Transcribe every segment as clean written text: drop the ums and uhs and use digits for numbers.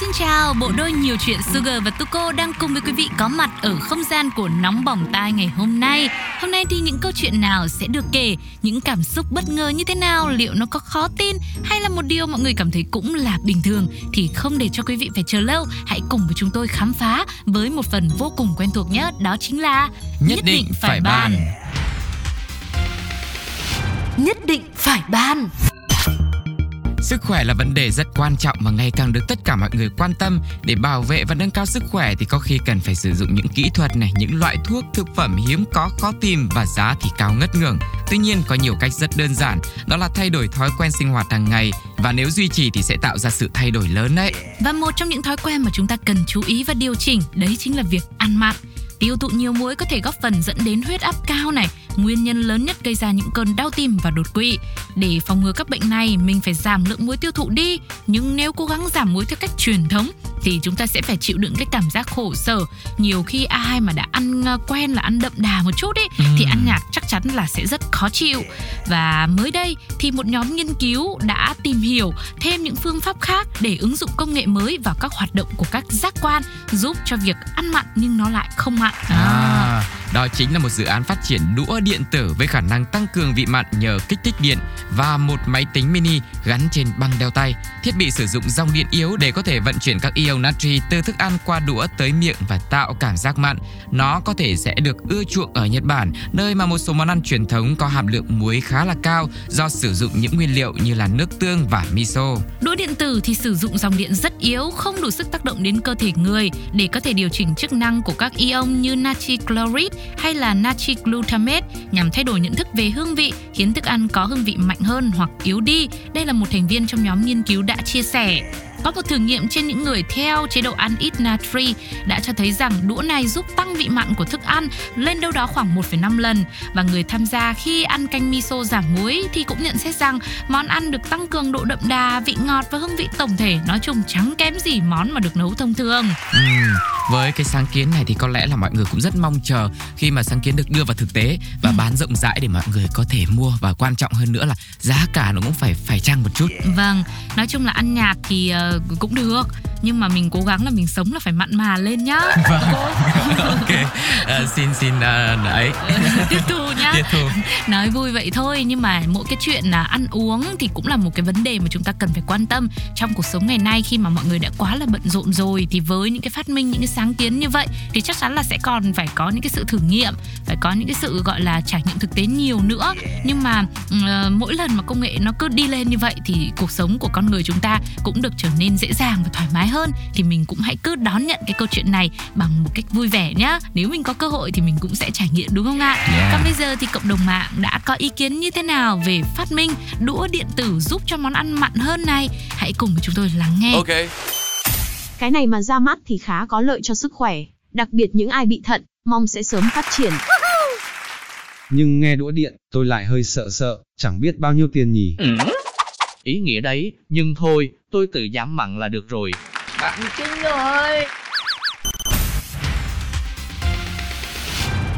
Xin chào, bộ đôi nhiều chuyện Sugar và Tuco đang cùng với quý vị có mặt ở không gian của Nóng Bỏng Tai ngày hôm nay. Hôm nay thì những câu chuyện nào sẽ được kể, những cảm xúc bất ngờ như thế nào, liệu nó có khó tin hay là một điều mọi người cảm thấy cũng là bình thường thì không để cho quý vị phải chờ lâu. Hãy cùng với chúng tôi khám phá với một phần vô cùng quen thuộc nhé, đó chính là Nhất định phải bàn. Nhất định phải bàn. Sức khỏe là vấn đề rất quan trọng và ngày càng được tất cả mọi người quan tâm. Để bảo vệ và nâng cao sức khỏe thì có khi cần phải sử dụng những kỹ thuật này, những loại thuốc, thực phẩm hiếm có, khó tìm và giá thì cao ngất ngưỡng. Tuy nhiên có nhiều cách rất đơn giản, đó là thay đổi thói quen sinh hoạt hàng ngày. Và nếu duy trì thì sẽ tạo ra sự thay đổi lớn đấy. Và một trong những thói quen mà chúng ta cần chú ý và điều chỉnh đấy chính là việc ăn mặn. Tiêu thụ nhiều muối có thể góp phần dẫn đến huyết áp cao này, nguyên nhân lớn nhất gây ra những cơn đau tim và đột quỵ. Để phòng ngừa các bệnh này, mình phải giảm lượng muối tiêu thụ đi. Nhưng nếu cố gắng giảm muối theo cách truyền thống thì chúng ta sẽ phải chịu đựng cái cảm giác khổ sở. Nhiều khi ai mà đã ăn quen là ăn đậm đà một chút ấy, thì ăn nhạt chắc chắn là sẽ rất khó chịu. Và mới đây thì một nhóm nghiên cứu đã tìm hiểu thêm những phương pháp khác để ứng dụng công nghệ mới vào các hoạt động của các giác quan, giúp cho việc ăn mặn nhưng nó lại không mặn. Đó chính là một dự án phát triển đũa điện tử với khả năng tăng cường vị mặn nhờ kích thích điện và một máy tính mini gắn trên băng đeo tay. Thiết bị sử dụng dòng điện yếu để có thể vận chuyển các ion natri từ thức ăn qua đũa tới miệng và tạo cảm giác mặn. Nó có thể sẽ được ưa chuộng ở Nhật Bản, nơi mà một số món ăn truyền thống có hàm lượng muối khá là cao do sử dụng những nguyên liệu như là nước tương và miso. Đũa điện tử thì sử dụng dòng điện rất yếu, không đủ sức tác động đến cơ thể người để có thể điều chỉnh chức năng của các ion như natri chloride hay là natri glutamate nhằm thay đổi nhận thức về hương vị, khiến thức ăn có hương vị mạnh hơn hoặc yếu đi. Đây là một thành viên trong nhóm nghiên cứu đã chia sẻ. Có một thử nghiệm trên những người theo chế độ ăn ít natri đã cho thấy rằng đũa này giúp tăng vị mặn của thức ăn lên đâu đó khoảng 1,5 lần. Và người tham gia khi ăn canh miso giảm muối thì cũng nhận xét rằng món ăn được tăng cường độ đậm đà, vị ngọt và hương vị tổng thể, nói chung chẳng kém gì món mà được nấu thông thường. Với cái sáng kiến này thì có lẽ là mọi người cũng rất mong chờ khi mà sáng kiến được đưa vào thực tế và bán rộng rãi để mọi người có thể mua, và quan trọng hơn nữa là giá cả nó cũng phải chăng một chút. Vâng, nói chung là ăn nhạt thì cũng được, nhưng mà mình cố gắng là mình sống là phải mặn mà lên nhá. Ok, xin ấy tiếp thu nhá. Nói vui vậy thôi, nhưng mà mỗi cái chuyện là ăn uống thì cũng là một cái vấn đề mà chúng ta cần phải quan tâm trong cuộc sống ngày nay. Khi mà mọi người đã quá là bận rộn rồi thì với những cái phát minh, những cái sáng kiến như vậy thì chắc chắn là sẽ còn phải có những cái sự thử nghiệm, phải có những cái sự gọi là trải nghiệm thực tế nhiều nữa. Nhưng mà mỗi lần mà công nghệ nó cứ đi lên như vậy thì cuộc sống của con người chúng ta cũng được trở nên dễ dàng và thoải mái hơn, thì mình cũng hãy cứ đón nhận cái câu chuyện này bằng một cách vui vẻ nhá. Nếu mình có cơ hội thì mình cũng sẽ trải nghiệm, đúng không ạ? Còn bây giờ thì cộng đồng mạng đã có ý kiến như thế nào về phát minh đũa điện tử giúp cho món ăn mặn hơn này? Hãy cùng với chúng tôi lắng nghe. Okay. Cái này mà ra mắt thì khá có lợi cho sức khỏe, đặc biệt những ai bị thận, mong sẽ sớm phát triển. Nhưng nghe đũa điện, tôi lại hơi sợ, chẳng biết bao nhiêu tiền nhỉ? Ý nghĩa đấy, nhưng thôi, tôi tự giảm mặn là được rồi. Bạn chính rồi.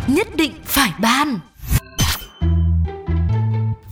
Nhất định phải bàn.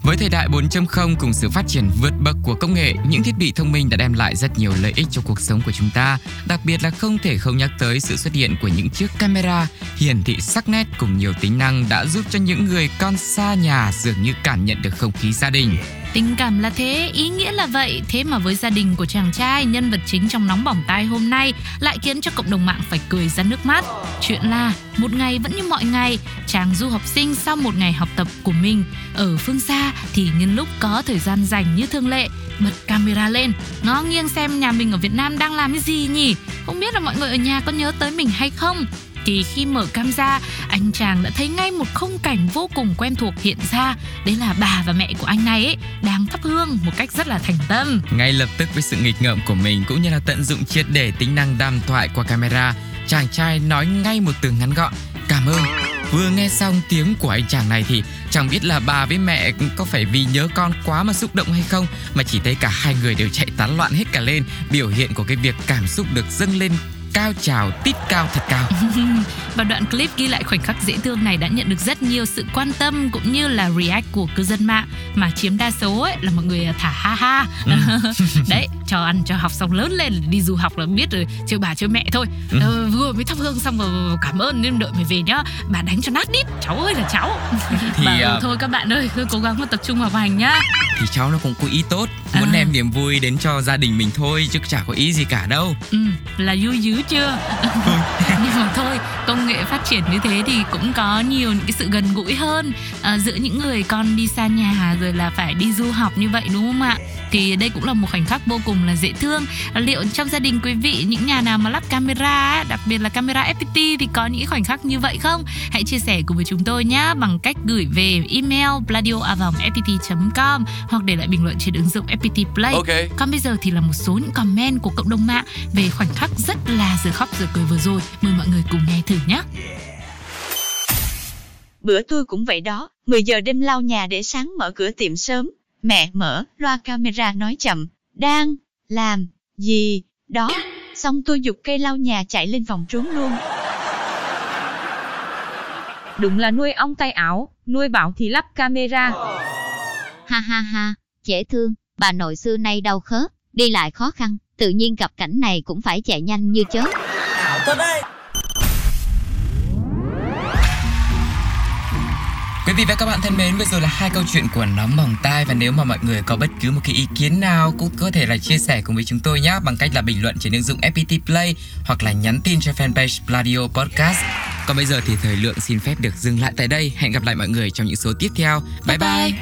Với thời đại 4.0 cùng sự phát triển vượt bậc của công nghệ, những thiết bị thông minh đã đem lại rất nhiều lợi ích cho cuộc sống của chúng ta. Đặc biệt là không thể không nhắc tới sự xuất hiện của những chiếc camera hiển thị sắc nét cùng nhiều tính năng đã giúp cho những người con xa nhà dường như cảm nhận được không khí gia đình. Tình cảm là thế, ý nghĩa là vậy. Thế mà với gia đình của chàng trai, nhân vật chính trong Nóng Bỏng Tai hôm nay lại khiến cho cộng đồng mạng phải cười ra nước mắt. Chuyện là, một ngày vẫn như mọi ngày, chàng du học sinh sau một ngày học tập của mình ở phương xa thì nhân lúc có thời gian rảnh như thường lệ, bật camera lên, ngó nghiêng xem nhà mình ở Việt Nam đang làm cái gì nhỉ? Không biết là mọi người ở nhà có nhớ tới mình hay không? Thì khi mở cam ra, anh chàng đã thấy ngay một khung cảnh vô cùng quen thuộc hiện ra. Đấy là bà và mẹ của anh này ấy, đang thắp hương một cách rất là thành tâm. Ngay lập tức với sự nghịch ngợm của mình cũng như là tận dụng triệt để tính năng đàm thoại qua camera, chàng trai nói ngay một từ ngắn gọn: cảm ơn. Vừa nghe xong tiếng của anh chàng này thì chẳng biết là bà với mẹ có phải vì nhớ con quá mà xúc động hay không, mà chỉ thấy cả hai người đều chạy tán loạn hết cả lên, biểu hiện của cái việc cảm xúc được dâng lên cao trào, tít cao thật cao. Và đoạn clip ghi lại khoảnh khắc dễ thương này đã nhận được rất nhiều sự quan tâm cũng như là react của cư dân mạng, mà chiếm đa số ấy là mọi người thả ha ha. Đấy, cho ăn cho học xong lớn lên đi du học là biết rồi, chơi bà chơi mẹ thôi. Vừa mới thắp hương xong rồi cảm ơn nên đợi mày về nhá, bà đánh cho nát đít, cháu ơi là cháu. Thì thôi các bạn ơi, cứ cố gắng mà tập trung vào hành nhá. Thì cháu nó cũng có ý tốt, muốn đem niềm vui đến cho gia đình mình thôi chứ chả có ý gì cả đâu. Là vui dữ chưa? Nhưng mà thôi, công nghệ phát triển như thế thì cũng có nhiều những cái sự gần gũi hơn giữa những người con đi xa nhà rồi là phải đi du học như vậy, đúng không ạ? Thì đây cũng là một khoảnh khắc vô cùng là dễ thương. Liệu trong gia đình quý vị, những nhà nào mà lắp camera, đặc biệt là camera FPT, thì có những khoảnh khắc như vậy không? Hãy chia sẻ cùng với chúng tôi nhé, bằng cách gửi về email bladio@fpt.com hoặc để lại bình luận trên ứng dụng FPT Play. Okay. Còn bây giờ thì là một số những comment của cộng đồng mạng về khoảnh khắc rất là giờ khóc giờ cười vừa rồi. Mời mọi người cùng nghe thử nhé. Bữa tôi cũng vậy đó, 10 giờ đêm lau nhà để sáng mở cửa tiệm sớm. Mẹ mở loa camera nói chậm, đang làm gì đó. Xong tôi giục cây lau nhà chạy lên vòng trốn luôn. Đúng là nuôi ong tay áo, nuôi bảo thì lắp camera. Ha ha ha, dễ thương, bà nội xưa nay đau khớp, đi lại khó khăn, tự nhiên gặp cảnh này cũng phải chạy nhanh như chớp. Quý vị và các bạn thân mến, vừa rồi là hai câu chuyện của Nóng Bỏng Tai, và nếu mà mọi người có bất cứ một cái ý kiến nào cũng có thể là chia sẻ cùng với chúng tôi nhé, bằng cách là bình luận trên ứng dụng FPT Play hoặc là nhắn tin cho fanpage Bladio Podcast. Còn bây giờ thì thời lượng xin phép được dừng lại tại đây. Hẹn gặp lại mọi người trong những số tiếp theo. Bye bye!